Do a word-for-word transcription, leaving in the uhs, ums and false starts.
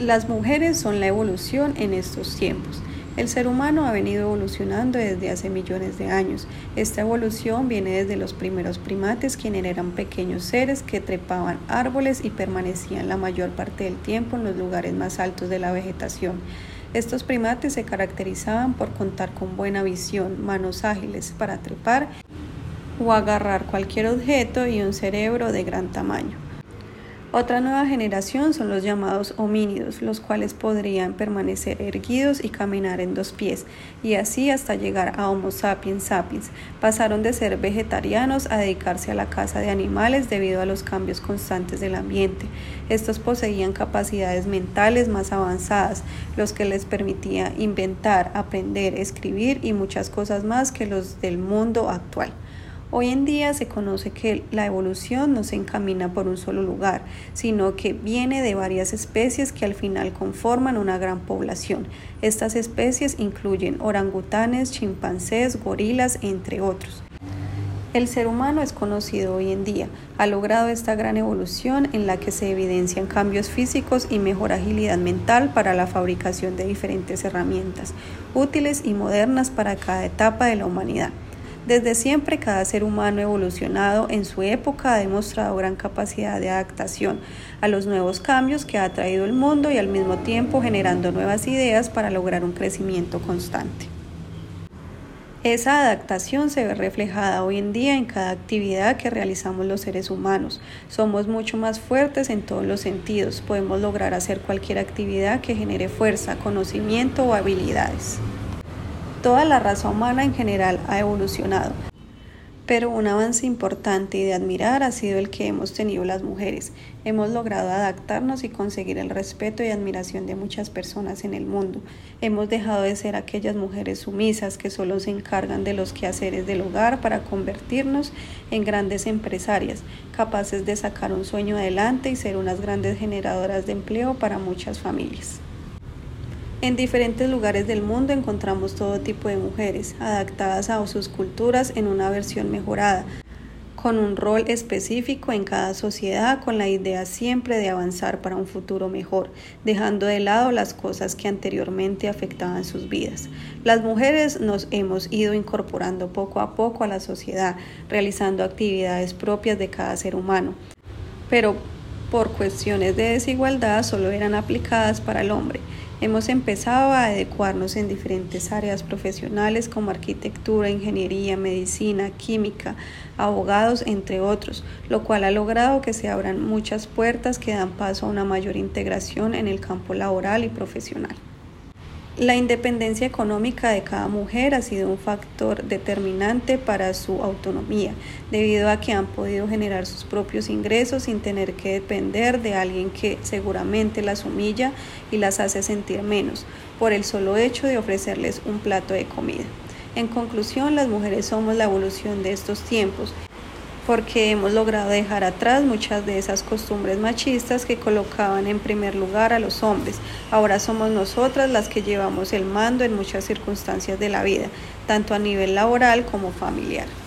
Las mujeres son la evolución en estos tiempos. El ser humano ha venido evolucionando desde hace millones de años. Esta evolución viene desde los primeros primates, quienes eran pequeños seres que trepaban árboles y permanecían la mayor parte del tiempo en los lugares más altos de la vegetación. Estos primates se caracterizaban por contar con buena visión, manos ágiles para trepar o agarrar cualquier objeto y un cerebro de gran tamaño. Otra nueva generación son los llamados homínidos, los cuales podrían permanecer erguidos y caminar en dos pies, y así hasta llegar a Homo sapiens sapiens. Pasaron de ser vegetarianos a dedicarse a la caza de animales debido a los cambios constantes del ambiente. Estos poseían capacidades mentales más avanzadas, los que les permitía inventar, aprender, escribir y muchas cosas más que los del mundo actual. Hoy en día se conoce que la evolución no se encamina por un solo lugar, sino que viene de varias especies que al final conforman una gran población. Estas especies incluyen orangutanes, chimpancés, gorilas, entre otros. El ser humano es conocido hoy en día, ha logrado esta gran evolución en la que se evidencian cambios físicos y mejor agilidad mental para la fabricación de diferentes herramientas útiles y modernas para cada etapa de la humanidad. Desde siempre, cada ser humano evolucionado en su época ha demostrado gran capacidad de adaptación a los nuevos cambios que ha traído el mundo y al mismo tiempo generando nuevas ideas para lograr un crecimiento constante. Esa adaptación se ve reflejada hoy en día en cada actividad que realizamos los seres humanos. Somos mucho más fuertes en todos los sentidos, podemos lograr hacer cualquier actividad que genere fuerza, conocimiento o habilidades. Toda la raza humana en general ha evolucionado, pero un avance importante y de admirar ha sido el que hemos tenido las mujeres. Hemos logrado adaptarnos y conseguir el respeto y admiración de muchas personas en el mundo. Hemos dejado de ser aquellas mujeres sumisas que solo se encargan de los quehaceres del hogar para convertirnos en grandes empresarias, capaces de sacar un sueño adelante y ser unas grandes generadoras de empleo para muchas familias. En diferentes lugares del mundo encontramos todo tipo de mujeres, adaptadas a sus culturas en una versión mejorada, con un rol específico en cada sociedad, con la idea siempre de avanzar para un futuro mejor, dejando de lado las cosas que anteriormente afectaban sus vidas. Las mujeres nos hemos ido incorporando poco a poco a la sociedad, realizando actividades propias de cada ser humano, pero por cuestiones de desigualdad solo eran aplicadas para el hombre. Hemos empezado a adecuarnos en diferentes áreas profesionales como arquitectura, ingeniería, medicina, química, abogados, entre otros, lo cual ha logrado que se abran muchas puertas que dan paso a una mayor integración en el campo laboral y profesional. La independencia económica de cada mujer ha sido un factor determinante para su autonomía, debido a que han podido generar sus propios ingresos sin tener que depender de alguien que seguramente las humilla y las hace sentir menos, por el solo hecho de ofrecerles un plato de comida. En conclusión, las mujeres somos la evolución de estos tiempos, porque hemos logrado dejar atrás muchas de esas costumbres machistas que colocaban en primer lugar a los hombres. Ahora somos nosotras las que llevamos el mando en muchas circunstancias de la vida, tanto a nivel laboral como familiar.